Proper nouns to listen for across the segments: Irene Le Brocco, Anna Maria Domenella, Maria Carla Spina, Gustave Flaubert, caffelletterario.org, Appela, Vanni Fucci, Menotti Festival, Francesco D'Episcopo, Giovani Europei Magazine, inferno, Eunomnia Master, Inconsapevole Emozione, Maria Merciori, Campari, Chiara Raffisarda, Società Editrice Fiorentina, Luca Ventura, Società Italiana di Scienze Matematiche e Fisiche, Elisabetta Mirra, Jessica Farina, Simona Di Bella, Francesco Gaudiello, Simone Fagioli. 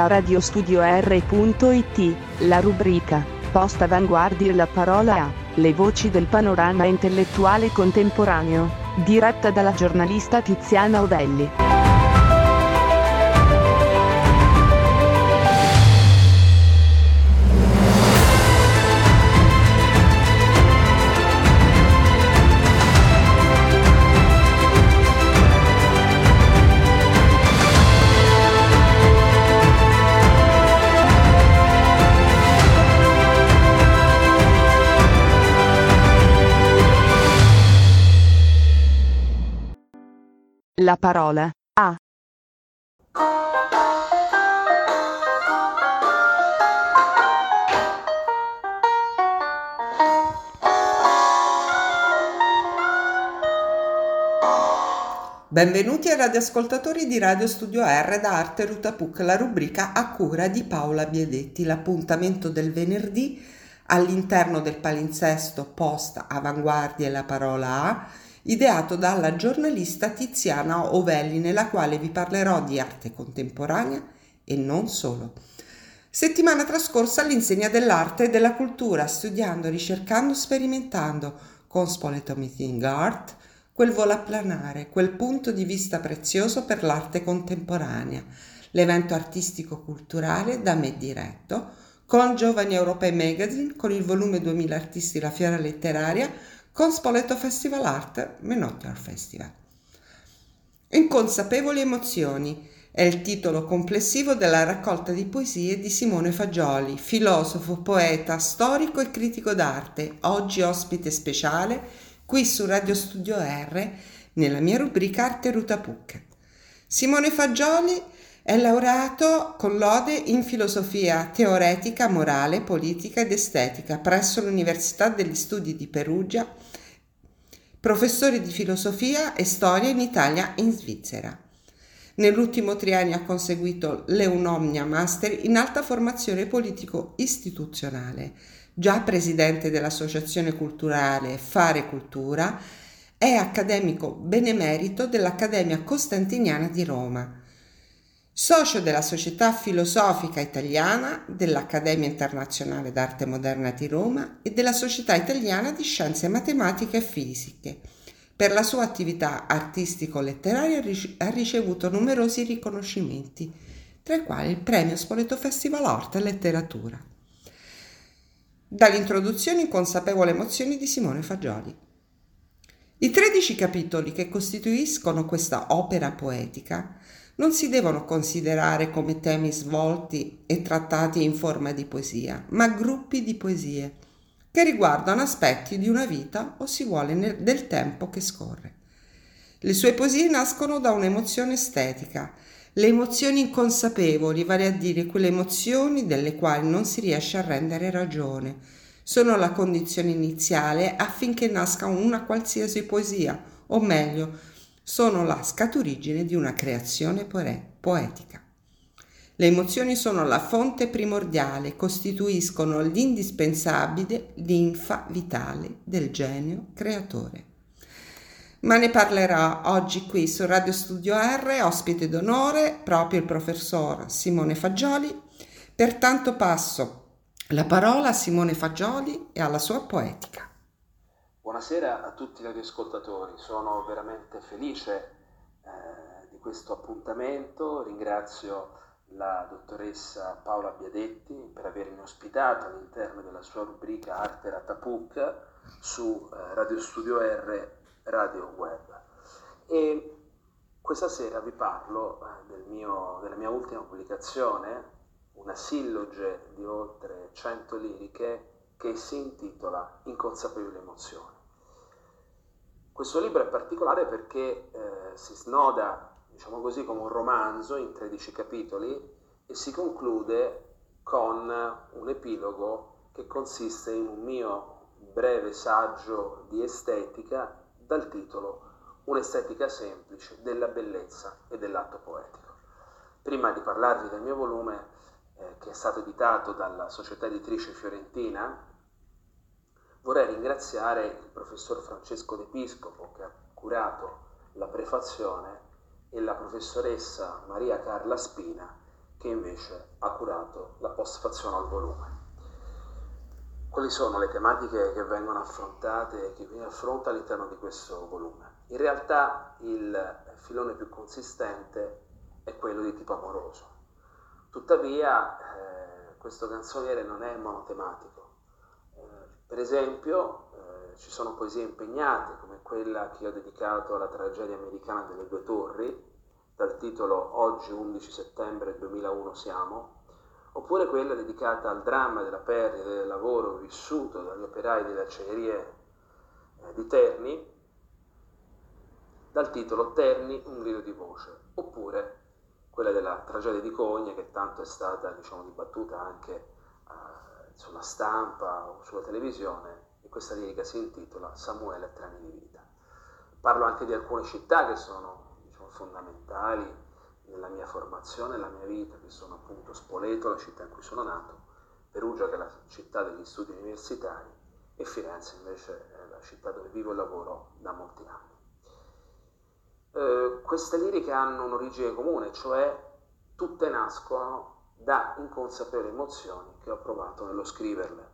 a radiostudio.r.it, la rubrica Post Avanguardie e la parola a le voci del panorama intellettuale contemporaneo, diretta dalla giornalista Tiziana Ovelli. La parola a. Benvenuti ai radioascoltatori di Radio Studio R da Arte Ruta Puc, la rubrica a cura di Paola Biadetti, l'appuntamento del venerdì all'interno del palinsesto Post Avanguardia e la parola a, ideato dalla giornalista Tiziana Ovelli, nella quale vi parlerò di arte contemporanea e non solo. Settimana trascorsa all'insegna dell'arte e della cultura, studiando, ricercando, sperimentando con Spoleto Meeting Art, quel volaplanare, quel punto di vista prezioso per l'arte contemporanea, l'evento artistico-culturale da me diretto, con Giovani Europei Magazine, con il volume 2000 artisti La Fiera Letteraria, con Spoleto Festival Art, Menotti Festival. Inconsapevoli emozioni è il titolo complessivo della raccolta di poesie di Simone Fagioli, filosofo, poeta, storico e critico d'arte, oggi ospite speciale qui su Radio Studio R nella mia rubrica Arte Ruta Puc. Simone Fagioli è laureato con lode in filosofia teoretica, morale, politica ed estetica presso l'Università degli Studi di Perugia, professore di filosofia e storia in Italia e in Svizzera. Nell'ultimo triennio ha conseguito l'Eunomnia Master in alta formazione politico-istituzionale. Già presidente dell'associazione culturale Fare Cultura, è accademico benemerito dell'Accademia Costantiniana di Roma. Socio della Società Filosofica Italiana, dell'Accademia Internazionale d'Arte Moderna di Roma e della Società Italiana di Scienze Matematiche e Fisiche. Per la sua attività artistico-letteraria ha ricevuto numerosi riconoscimenti, tra i quali il premio Spoleto Festival Art e Letteratura. Dall'introduzione Inconsapevole Emozioni di Simone Fagioli. I 13 capitoli che costituiscono questa opera poetica non si devono considerare come temi svolti e trattati in forma di poesia, ma gruppi di poesie che riguardano aspetti di una vita o, si vuole, del tempo che scorre. Le sue poesie nascono da un'emozione estetica, le emozioni inconsapevoli, vale a dire quelle emozioni delle quali non si riesce a rendere ragione, sono la condizione iniziale affinché nasca una qualsiasi poesia, o meglio, sono la scaturigine di una creazione poetica. Le emozioni sono la fonte primordiale, costituiscono l'indispensabile linfa vitale del genio creatore. Ma ne parlerà oggi qui su Radio Studio R, ospite d'onore, proprio il professor Simone Fagioli. Pertanto passo la parola a Simone Fagioli e alla sua poetica. Buonasera a tutti i radioascoltatori, sono veramente felice di questo appuntamento, ringrazio la dottoressa Paola Biadetti per avermi ospitato all'interno della sua rubrica Arte Ratapuc su Radio Studio R, Radio Web. E questa sera vi parlo della mia ultima pubblicazione, una silloge di oltre 100 liriche che si intitola Inconsapevole Emozione. Questo libro è particolare perché si snoda, diciamo così, come un romanzo in 13 capitoli e si conclude con un epilogo che consiste in un mio breve saggio di estetica dal titolo Un'estetica semplice della bellezza e dell'atto poetico. Prima di parlarvi del mio volume, che è stato editato dalla Società Editrice Fiorentina, vorrei ringraziare il professor Francesco D'Episcopo che ha curato la prefazione e la professoressa Maria Carla Spina che invece ha curato la postfazione al volume. Quali sono le tematiche che vengono affrontate e che viene affronta all'interno di questo volume? In realtà il filone più consistente è quello di tipo amoroso. Tuttavia questo canzoniere non è monotematico. Per esempio ci sono poesie impegnate come quella che ho dedicato alla tragedia americana delle Due Torri, dal titolo Oggi 11 settembre 2001 siamo, oppure quella dedicata al dramma della perdita del lavoro vissuto dagli operai delle acciaierie di Terni, dal titolo Terni, un grido di voce, oppure quella della tragedia di Cogna, che tanto è stata dibattuta anche sulla stampa o sulla televisione, e questa lirica si intitola Samuele a 3 anni di vita. Parlo anche di alcune città che sono fondamentali nella mia formazione, nella mia vita, che sono appunto Spoleto, la città in cui sono nato, Perugia, che è la città degli studi universitari, e Firenze invece è la città dove vivo e lavoro da molti anni. Queste liriche hanno un'origine comune, cioè tutte nascono da inconsapevoli emozioni che ho provato nello scriverle.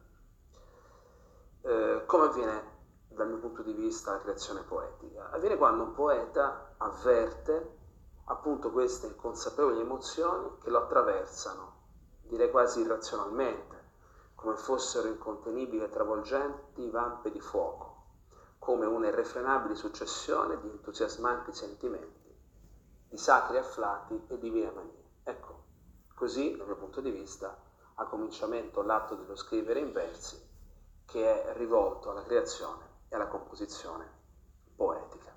Come avviene dal mio punto di vista la creazione poetica? Avviene quando un poeta avverte appunto queste inconsapevoli emozioni che lo attraversano, direi quasi irrazionalmente, come fossero incontenibili e travolgenti vampe di fuoco, come un'irrefrenabile successione di entusiasmanti sentimenti, di sacri afflati e divine manie. Ecco, così dal mio punto di vista ha cominciamento l'atto dello scrivere in versi, che è rivolto alla creazione e alla composizione poetica.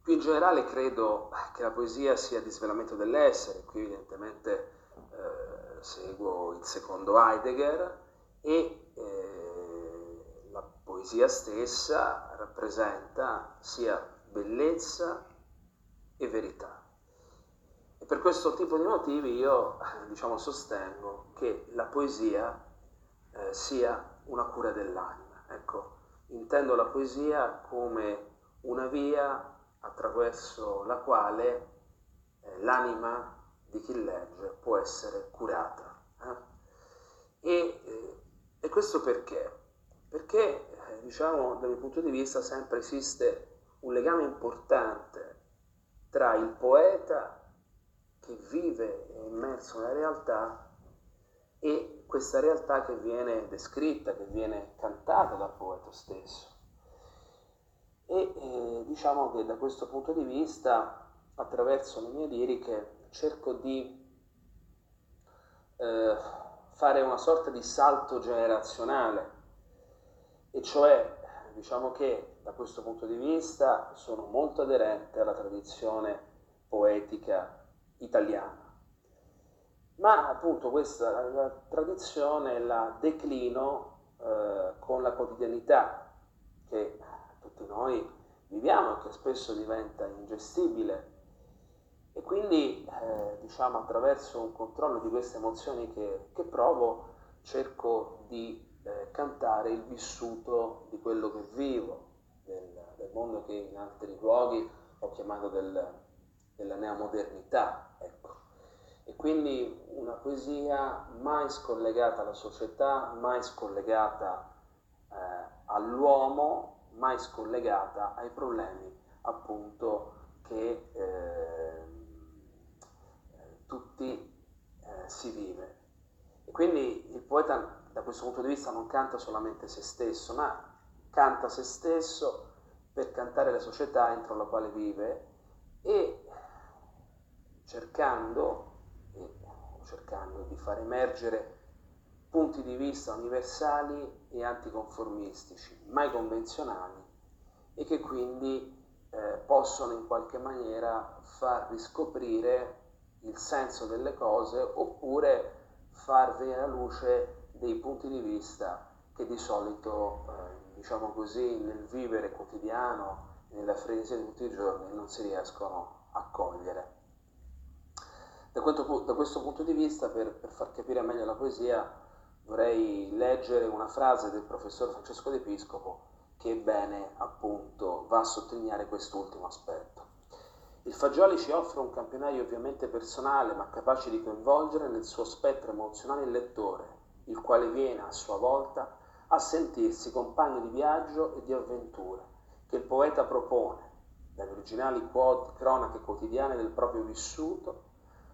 Più in generale credo che la poesia sia disvelamento dell'essere, qui evidentemente seguo il secondo Heidegger, e la poesia stessa rappresenta sia bellezza e verità. E per questo tipo di motivi io sostengo che la poesia sia una cura dell'anima. Ecco, intendo la poesia come una via attraverso la quale l'anima di chi legge può essere curata. E questo perché? Perché, dal mio punto di vista, sempre esiste un legame importante tra il poeta che vive immerso nella realtà e questa realtà che viene descritta, che viene cantata dal poeta stesso. E che da questo punto di vista, attraverso le mie liriche, cerco di fare una sorta di salto generazionale, e cioè che da questo punto di vista sono molto aderente alla tradizione poetica italiana, ma appunto questa la tradizione la declino con la quotidianità che tutti noi viviamo e che spesso diventa ingestibile, e quindi attraverso un controllo di queste emozioni che provo cerco di cantare il vissuto di quello che vivo, del mondo che in altri luoghi ho chiamato della neomodernità, ecco. E quindi una poesia mai scollegata alla società, mai scollegata all'uomo, mai scollegata ai problemi appunto che tutti si vive. E quindi il poeta da questo punto di vista non canta solamente se stesso, ma canta se stesso per cantare la società entro la quale vive, e cercando di far emergere punti di vista universali e anticonformistici, mai convenzionali, e che quindi possono in qualche maniera far riscoprire il senso delle cose, oppure far venire alla luce dei punti di vista che di solito, nel vivere quotidiano, nella frenesia di tutti i giorni, non si riescono a cogliere. Da questo punto di vista, per far capire meglio la poesia, vorrei leggere una frase del professor Francesco D'Episcopo che bene appunto va a sottolineare quest'ultimo aspetto. Il Fagioli ci offre un campionario ovviamente personale, ma capace di coinvolgere nel suo spettro emozionale il lettore, il quale viene a sua volta a sentirsi compagno di viaggio e di avventure che il poeta propone, dalle originali cronache quotidiane del proprio vissuto,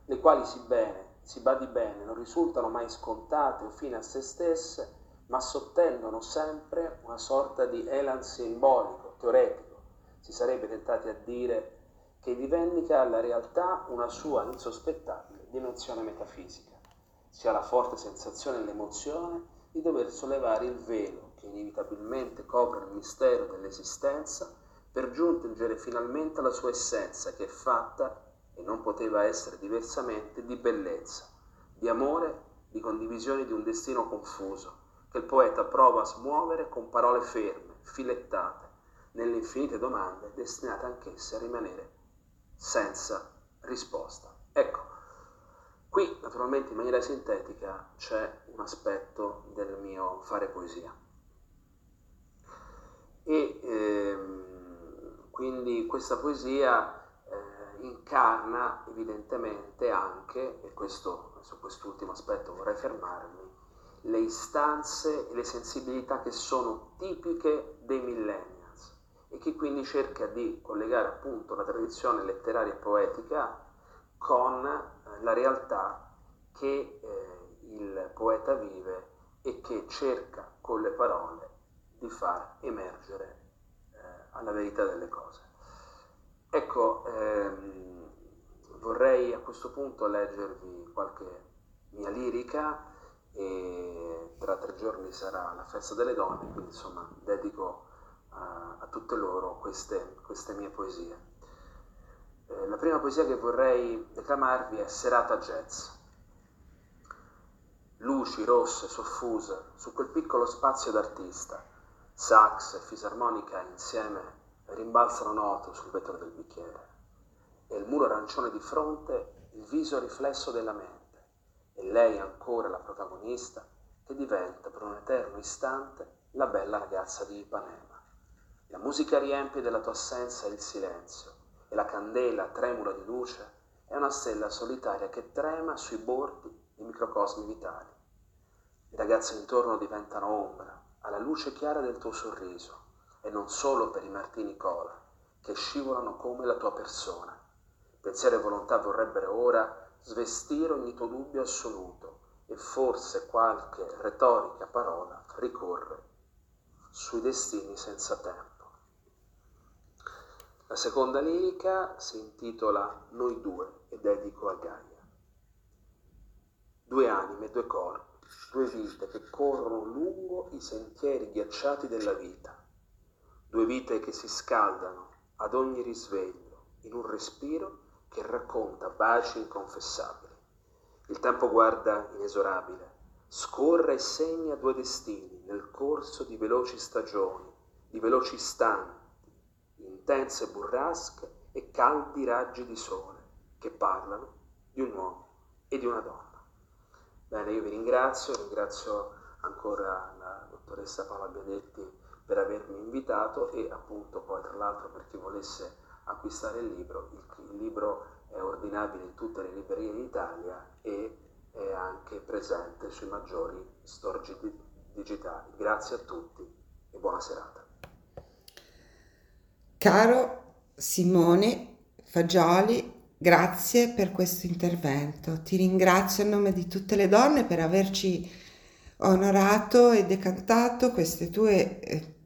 le quali si badi bene, non risultano mai scontate o fine a se stesse, ma sottendono sempre una sorta di elan simbolico, teoretico, si sarebbe tentati a dire, che divendica alla realtà una sua insospettabile dimensione metafisica. Si ha la forte sensazione e l'emozione di dover sollevare il velo che inevitabilmente copre il mistero dell'esistenza per giungere finalmente alla sua essenza, che è fatta, e non poteva essere diversamente, di bellezza, di amore, di condivisione di un destino confuso, che il poeta prova a smuovere con parole ferme, filettate, nelle infinite domande destinate anch'esse a rimanere senza risposta. Ecco, qui naturalmente in maniera sintetica c'è un aspetto del mio fare poesia. E quindi questa poesia incarna evidentemente anche, e su quest'ultimo aspetto vorrei fermarmi, le istanze e le sensibilità che sono tipiche dei millennials e che quindi cerca di collegare appunto la tradizione letteraria e poetica con la realtà che il poeta vive e che cerca con le parole di far emergere alla verità delle cose. Ecco, vorrei a questo punto leggervi qualche mia lirica, e tra 3 giorni sarà la festa delle donne, quindi insomma dedico a tutte loro queste mie poesie. La prima poesia che vorrei declamarvi è Serata Jazz. Luci rosse soffuse su quel piccolo spazio d'artista, sax e fisarmonica insieme rimbalzano note sul vetro del bicchiere, e il muro arancione di fronte, il viso riflesso della mente, e lei ancora la protagonista che diventa per un eterno istante la bella ragazza di Ipanema. La musica riempie della tua assenza il silenzio, e la candela tremula di luce è una stella solitaria che trema sui bordi di microcosmi vitali. I ragazzi intorno diventano ombra alla luce chiara del tuo sorriso, e non solo per i martini cola che scivolano come la tua persona. Pensiero e volontà vorrebbero ora svestire ogni tuo dubbio assoluto, e forse qualche retorica parola ricorre sui destini senza tempo. La seconda lirica si intitola Noi due e dedico a Gaia. 2 anime, 2 corpi, 2 vite che corrono lungo i sentieri ghiacciati della vita, 2 vite che si scaldano ad ogni risveglio in un respiro che racconta baci inconfessabili. Il tempo guarda inesorabile, scorre e segna 2 destini nel corso di veloci stagioni, di veloci istanti, intense burrasche e caldi raggi di sole che parlano di un uomo e di una donna. Bene, io vi ringrazio ancora la dottoressa Paola Biadetti per avermi invitato, e appunto poi tra l'altro per chi volesse acquistare il libro è ordinabile in tutte le librerie d'Italia e è anche presente sui maggiori store digitali. Grazie a tutti e buona serata. Caro Simone Fagioli, grazie per questo intervento, ti ringrazio a nome di tutte le donne per averci onorato e decantato queste tue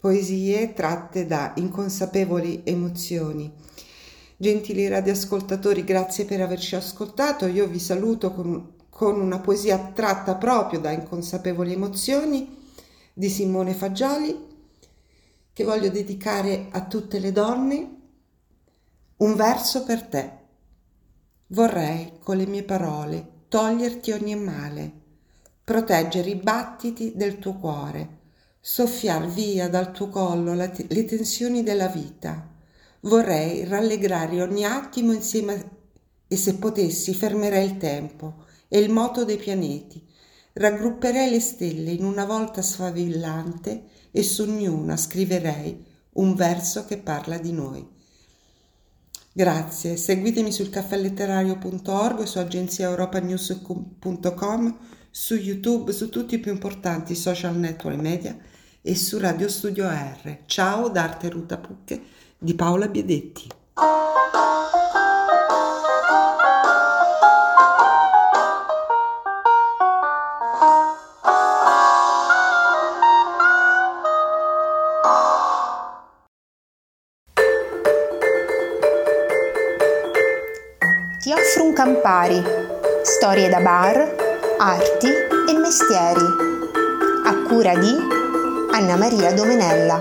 poesie tratte da Inconsapevoli Emozioni. Gentili radioascoltatori, grazie per averci ascoltato. Io vi saluto con una poesia tratta proprio da Inconsapevoli Emozioni di Simone Fagioli, che voglio dedicare a tutte le donne. Un verso per te. Vorrei con le mie parole toglierti ogni male, proteggere i battiti del tuo cuore, soffiar via dal tuo collo le tensioni della vita. Vorrei rallegrare ogni attimo insieme e se potessi fermerei il tempo e il moto dei pianeti, raggrupperei le stelle in una volta sfavillante e su ognuna scriverei un verso che parla di noi. Grazie, seguitemi sul caffelletterario.org, su agenziaeuropanews.com, su YouTube, su tutti i più importanti social network media e su Radio Studio R. Ciao da Arte Ruta Pucche di Paola Biadetti. Ti offro un Campari, storie da bar, arti e mestieri, a cura di Anna Maria Domenella.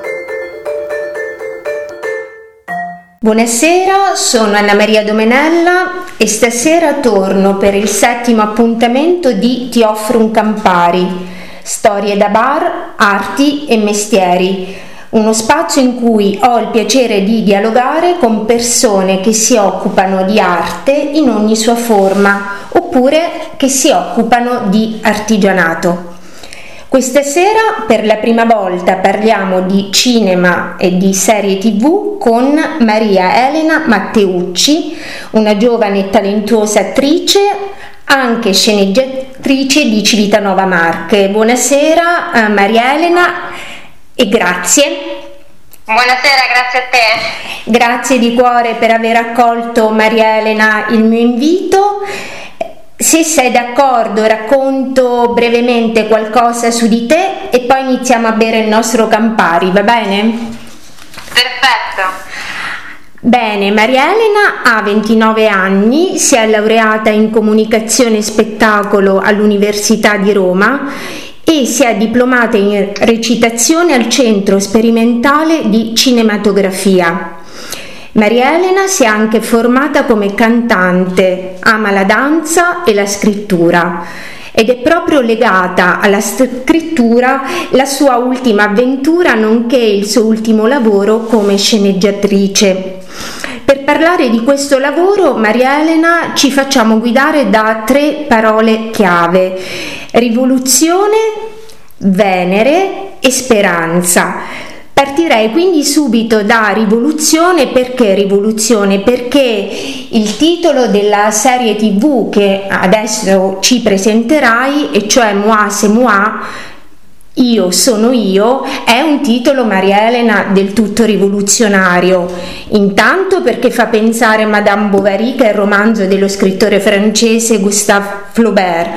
Buonasera, sono Anna Maria Domenella e stasera torno per il 7° appuntamento di Ti offro un Campari, storie da bar, arti e mestieri. Uno spazio in cui ho il piacere di dialogare con persone che si occupano di arte in ogni sua forma oppure che si occupano di artigianato. Questa sera per la prima volta parliamo di cinema e di serie TV con Maria Elena Matteucci, una giovane e talentuosa attrice, anche sceneggiatrice di Civitanova Marche. Buonasera Maria Elena. E grazie. Buonasera, grazie a te. Grazie di cuore per aver accolto, Maria Elena, il mio invito. Se sei d'accordo, racconto brevemente qualcosa su di te e poi iniziamo a bere il nostro Campari, va bene? Perfetto. Bene, Maria Elena ha 29 anni, si è laureata in comunicazione e spettacolo all'Università di Roma e si è diplomata in recitazione al Centro Sperimentale di Cinematografia. Maria Elena si è anche formata come cantante, ama la danza e la scrittura ed è proprio legata alla scrittura la sua ultima avventura nonché il suo ultimo lavoro come sceneggiatrice. Per parlare di questo lavoro, Maria Elena, ci facciamo guidare da 3 parole chiave: rivoluzione, Venere e speranza. Partirei quindi subito da rivoluzione. Perché rivoluzione? Perché il titolo della serie TV che adesso ci presenterai, e cioè Moi c'est moi, Io sono io, è un titolo, Maria Elena, del tutto rivoluzionario. Intanto perché fa pensare a Madame Bovary, che è il romanzo dello scrittore francese Gustave Flaubert,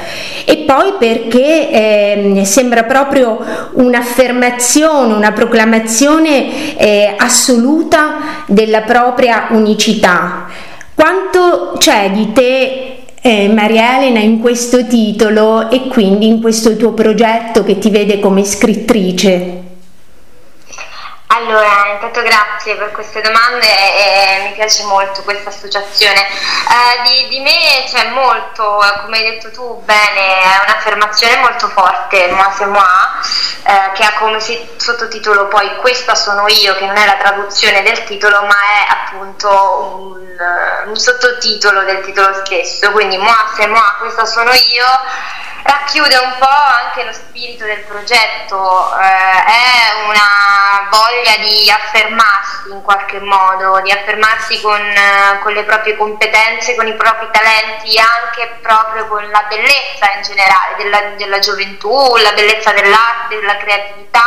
e poi perché sembra proprio un'affermazione, una proclamazione assoluta della propria unicità. Quanto c'è di te, Maria Elena, in questo titolo e quindi in questo tuo progetto che ti vede come scrittrice? Allora, intanto grazie per queste domande e mi piace molto questa associazione. Di me c'è molto, come hai detto tu bene, è un'affermazione molto forte, Moi c'est moi, che ha come sottotitolo poi Questa sono io, che non è la traduzione del titolo ma è appunto un sottotitolo del titolo stesso, quindi Moi c'est moi, questa sono io, racchiude un po' anche lo spirito del progetto, è una voglia di affermarsi in qualche modo, di affermarsi con le proprie competenze, con i propri talenti, anche proprio con la bellezza in generale della gioventù, la bellezza dell'arte, della creatività.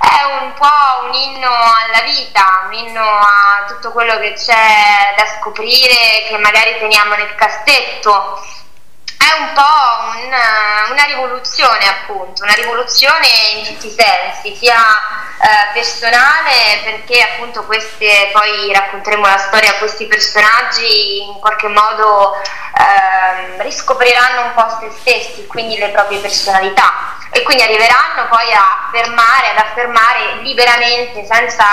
È un po' un inno alla vita, un inno a tutto quello che c'è da scoprire, che magari teniamo nel cassetto. È un po' una rivoluzione, appunto, una rivoluzione in tutti i sensi, sia personale, perché appunto queste, poi racconteremo la storia, questi personaggi in qualche modo riscopriranno un po' se stessi, quindi le proprie personalità, e quindi arriveranno poi ad affermare liberamente, senza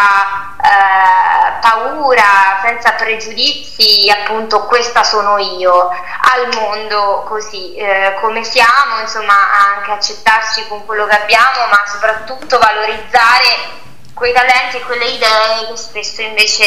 paura, senza pregiudizi, appunto questa sono io, al mondo così come siamo, insomma, anche accettarci con quello che abbiamo, ma soprattutto valorizzare quei talenti e quelle idee che spesso invece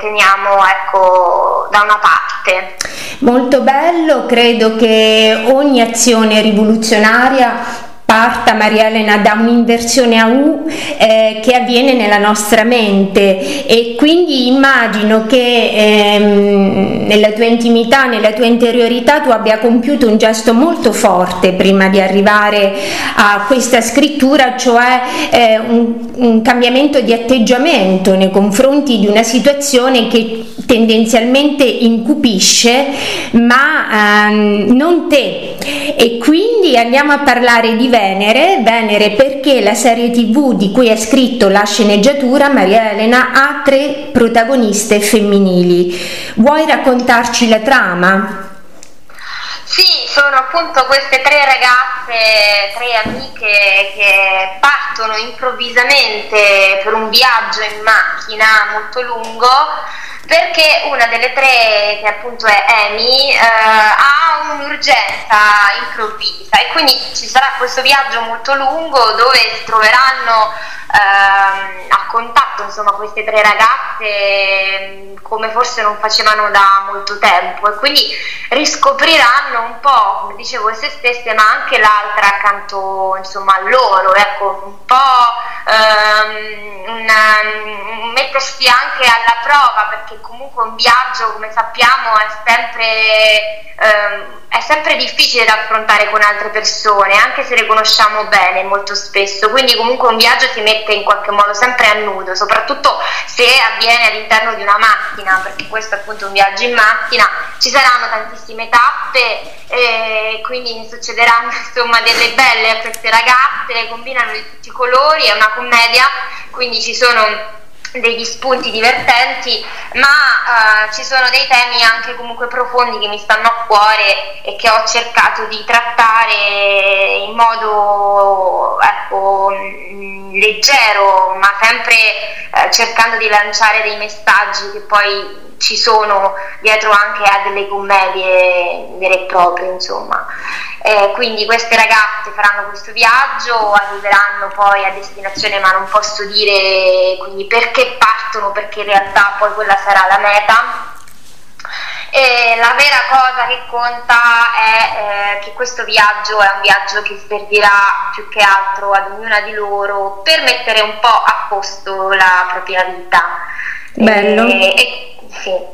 teniamo, ecco, da una parte. Molto bello, credo che ogni azione rivoluzionaria carta, Maria Elena, da un'inversione a U che avviene nella nostra mente, e quindi immagino che nella tua intimità, nella tua interiorità tu abbia compiuto un gesto molto forte prima di arrivare a questa scrittura, cioè un cambiamento di atteggiamento nei confronti di una situazione che tendenzialmente incupisce, ma non te. E quindi andiamo a parlare di Venere, perché la serie TV di cui ha scritto la sceneggiatura, Maria Elena, ha 3 protagoniste femminili. Vuoi raccontarci la trama? Sì, sono appunto queste 3 ragazze, 3 amiche che partono improvvisamente per un viaggio in macchina molto lungo, perché una delle 3, che appunto è Amy, ha un'urgenza improvvisa, e quindi ci sarà questo viaggio molto lungo dove si troveranno a contatto, insomma, queste 3 ragazze come forse non facevano da molto tempo, e quindi riscopriranno un po', come dicevo, se stesse, ma anche l'altra accanto, insomma, a loro, ecco, un po' mettersi anche alla prova, perché comunque un viaggio, come sappiamo, è sempre difficile da affrontare con altre persone, anche se le conosciamo bene molto spesso, quindi comunque un viaggio si mette in qualche modo sempre a nudo, soprattutto se avviene all'interno di una macchina, perché questo è appunto un viaggio in macchina, ci saranno tantissime tappe, e quindi succederanno, insomma, delle belle a queste ragazze, le combinano di tutti i colori, è una commedia, quindi ci sono degli spunti divertenti, ma ci sono dei temi anche comunque profondi che mi stanno a cuore e che ho cercato di trattare in modo, ecco, leggero, ma sempre cercando di lanciare dei messaggi che poi ci sono dietro anche a delle commedie vere e proprie, insomma. Quindi queste ragazze faranno questo viaggio, arriveranno poi a destinazione, ma non posso dire quindi perché partono, perché in realtà poi quella sarà la meta. E la vera cosa che conta è che questo viaggio è un viaggio che servirà più che altro ad ognuna di loro per mettere un po' a posto la propria vita. Bello. Sì.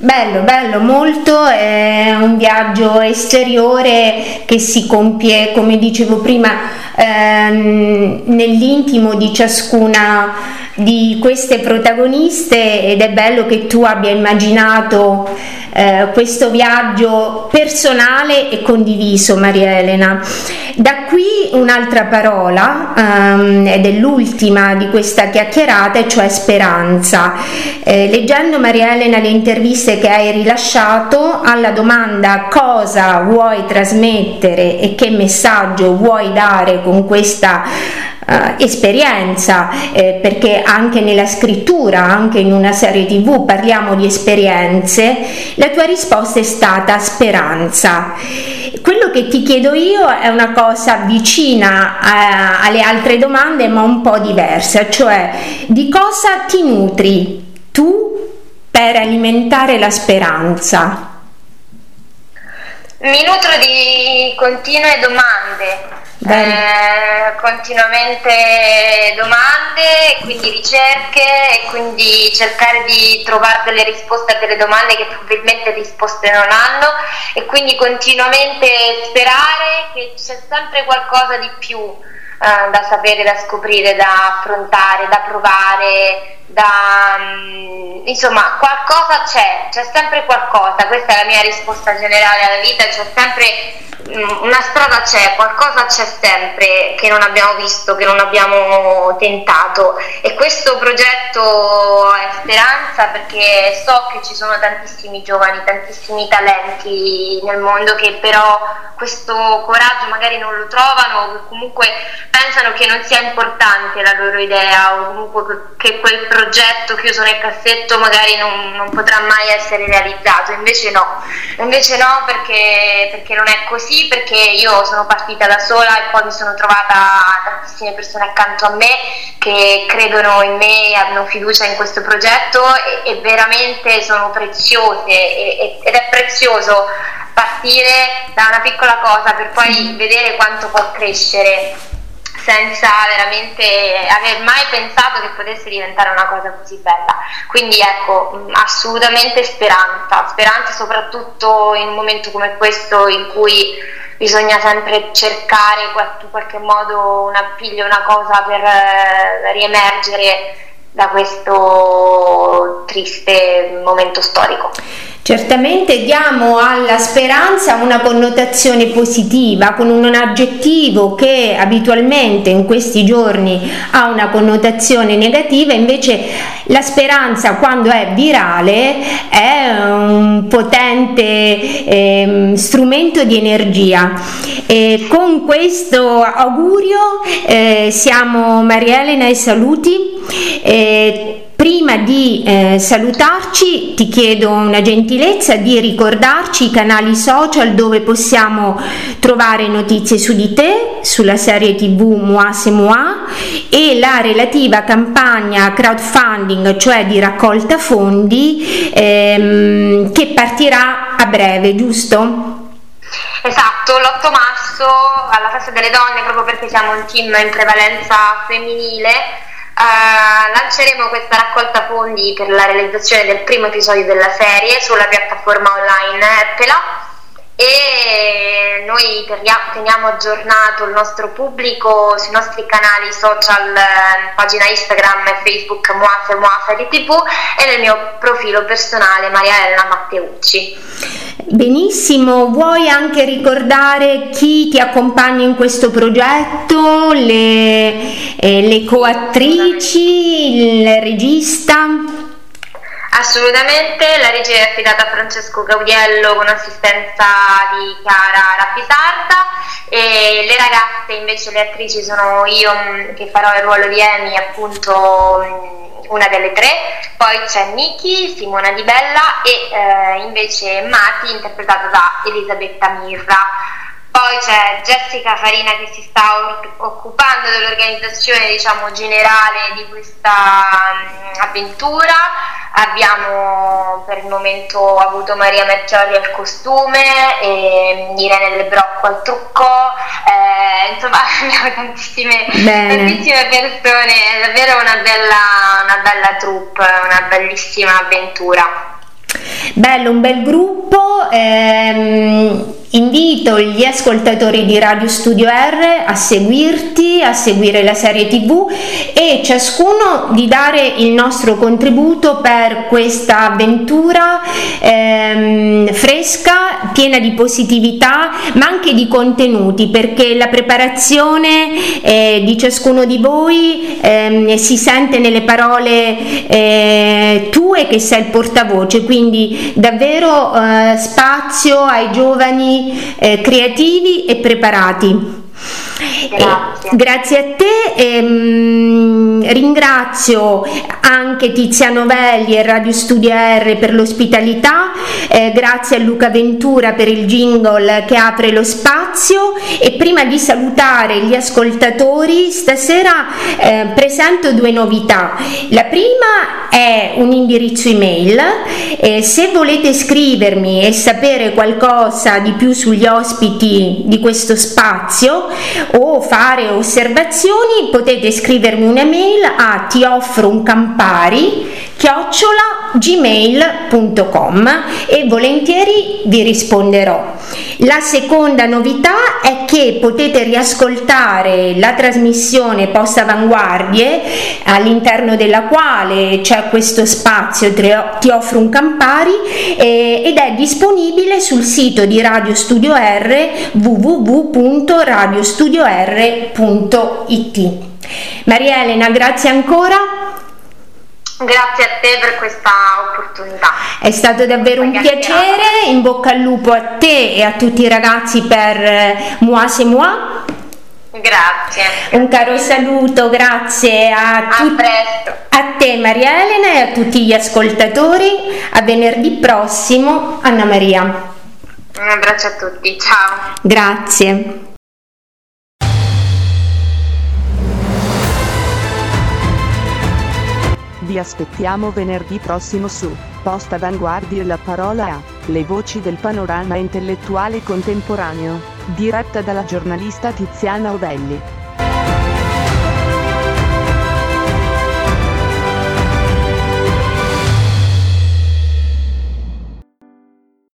Bello, molto, è un viaggio esteriore che si compie, come dicevo prima, nell'intimo di ciascuna di queste protagoniste, ed è bello che tu abbia immaginato questo viaggio personale e condiviso, Maria Elena. Da qui un'altra parola, ed è l'ultima di questa chiacchierata, cioè speranza. Leggendo, Maria Elena, le interviste che hai rilasciato, alla domanda cosa vuoi trasmettere e che messaggio vuoi dare con questa esperienza, perché anche nella scrittura, anche in una serie TV parliamo di esperienze, la tua risposta è stata speranza. Quello che ti chiedo io è una cosa vicina alle altre domande, ma un po' diversa, cioè di cosa ti nutri tu per alimentare la speranza? Mi nutro di continue domande. Continuamente domande, quindi ricerche, e quindi cercare di trovare delle risposte a delle domande che probabilmente risposte non hanno, e quindi continuamente sperare che c'è sempre qualcosa di più da sapere, da scoprire, da affrontare, da provare, insomma, qualcosa c'è sempre qualcosa. Questa è la mia risposta generale alla vita, c'è sempre una strada, c'è qualcosa, c'è sempre che non abbiamo visto, che non abbiamo tentato, e questo progetto è speranza, perché so che ci sono tantissimi giovani, tantissimi talenti nel mondo che però questo coraggio magari non lo trovano, o comunque pensano che non sia importante la loro idea, o comunque che quel progetto chiuso nel cassetto magari non potrà mai essere realizzato. Invece no, perché non è così, perché io sono partita da sola e poi mi sono trovata tantissime persone accanto a me che credono in me, hanno fiducia in questo progetto, e veramente sono preziose, ed è prezioso partire da una piccola cosa per poi vedere quanto può crescere, senza veramente aver mai pensato che potesse diventare una cosa così bella. Quindi ecco, assolutamente speranza, soprattutto in un momento come questo in cui bisogna sempre cercare in qualche modo un appiglio, una cosa per riemergere da questo triste momento storico. Certamente diamo alla speranza una connotazione positiva, con un aggettivo che abitualmente in questi giorni ha una connotazione negativa. Invece la speranza, quando è virale, è un potente strumento di energia, e con questo augurio siamo Maria Elena ai saluti. Prima di salutarci ti chiedo una gentilezza di ricordarci i canali social dove possiamo trovare notizie su di te, sulla serie TV Moi c'est moi e la relativa campagna crowdfunding, cioè di raccolta fondi, che partirà a breve, giusto? Esatto, l'8 marzo alla Festa delle Donne, proprio perché siamo un team in prevalenza femminile, lanceremo questa raccolta fondi per la realizzazione del primo episodio della serie sulla piattaforma online Appela, e noi teniamo aggiornato il nostro pubblico sui nostri canali social, pagina Instagram e Facebook Moi c'est moi serie TV, e nel mio profilo personale Maria Elena Matteucci. Benissimo, vuoi anche ricordare chi ti accompagna in questo progetto, le coattrici, il regista? Assolutamente, la regia è affidata a Francesco Gaudiello con assistenza di Chiara Raffisarda, e le ragazze invece, le attrici, sono io che farò il ruolo di Amy, appunto, una delle tre, poi c'è Nikki, Simona Di Bella, e invece Mati, interpretata da Elisabetta Mirra. Poi c'è Jessica Farina, che si sta occupando dell'organizzazione, diciamo, generale di questa avventura. Abbiamo per il momento avuto Maria Merciori al costume, e Irene Le Brocco al trucco, insomma abbiamo tantissime persone, è davvero una bella troupe, una bellissima avventura. Bello, un bel gruppo. Invito gli ascoltatori di Radio Studio R a seguirti, a seguire la serie TV, e ciascuno di dare il nostro contributo per questa avventura fresca, piena di positività, ma anche di contenuti, perché la preparazione di ciascuno di voi si sente nelle parole tue, che sei il portavoce, quindi davvero spazio ai giovani creativi e preparati. Grazie a te, ringrazio anche Tiziana Ovelli e Radio Studio R per l'ospitalità, grazie a Luca Ventura per il jingle che apre lo spazio, e prima di salutare gli ascoltatori stasera presento due novità. La prima è un indirizzo email, se volete scrivermi e sapere qualcosa di più sugli ospiti di questo spazio o fare osservazioni, potete scrivermi un'email a tioffrounccampari@gmail.com e volentieri vi risponderò. La seconda novità è che potete riascoltare la trasmissione Post Avanguardie, all'interno della quale c'è questo spazio Ti offro un Campari, ed è disponibile sul sito di Radio Studio R www.radiostudior.it. Maria Elena, grazie ancora. Grazie a te per questa opportunità. È stato davvero un piacere, in bocca al lupo a te e a tutti i ragazzi per Moi c'est moi. Grazie. Un caro saluto, grazie a te Maria Elena e a tutti gli ascoltatori. A venerdì prossimo. Anna Maria. Un abbraccio a tutti, ciao. Grazie. Vi aspettiamo venerdì prossimo su Post Avanguardie, la parola a Le voci del panorama intellettuale contemporaneo, diretta dalla giornalista Tiziana Ovelli.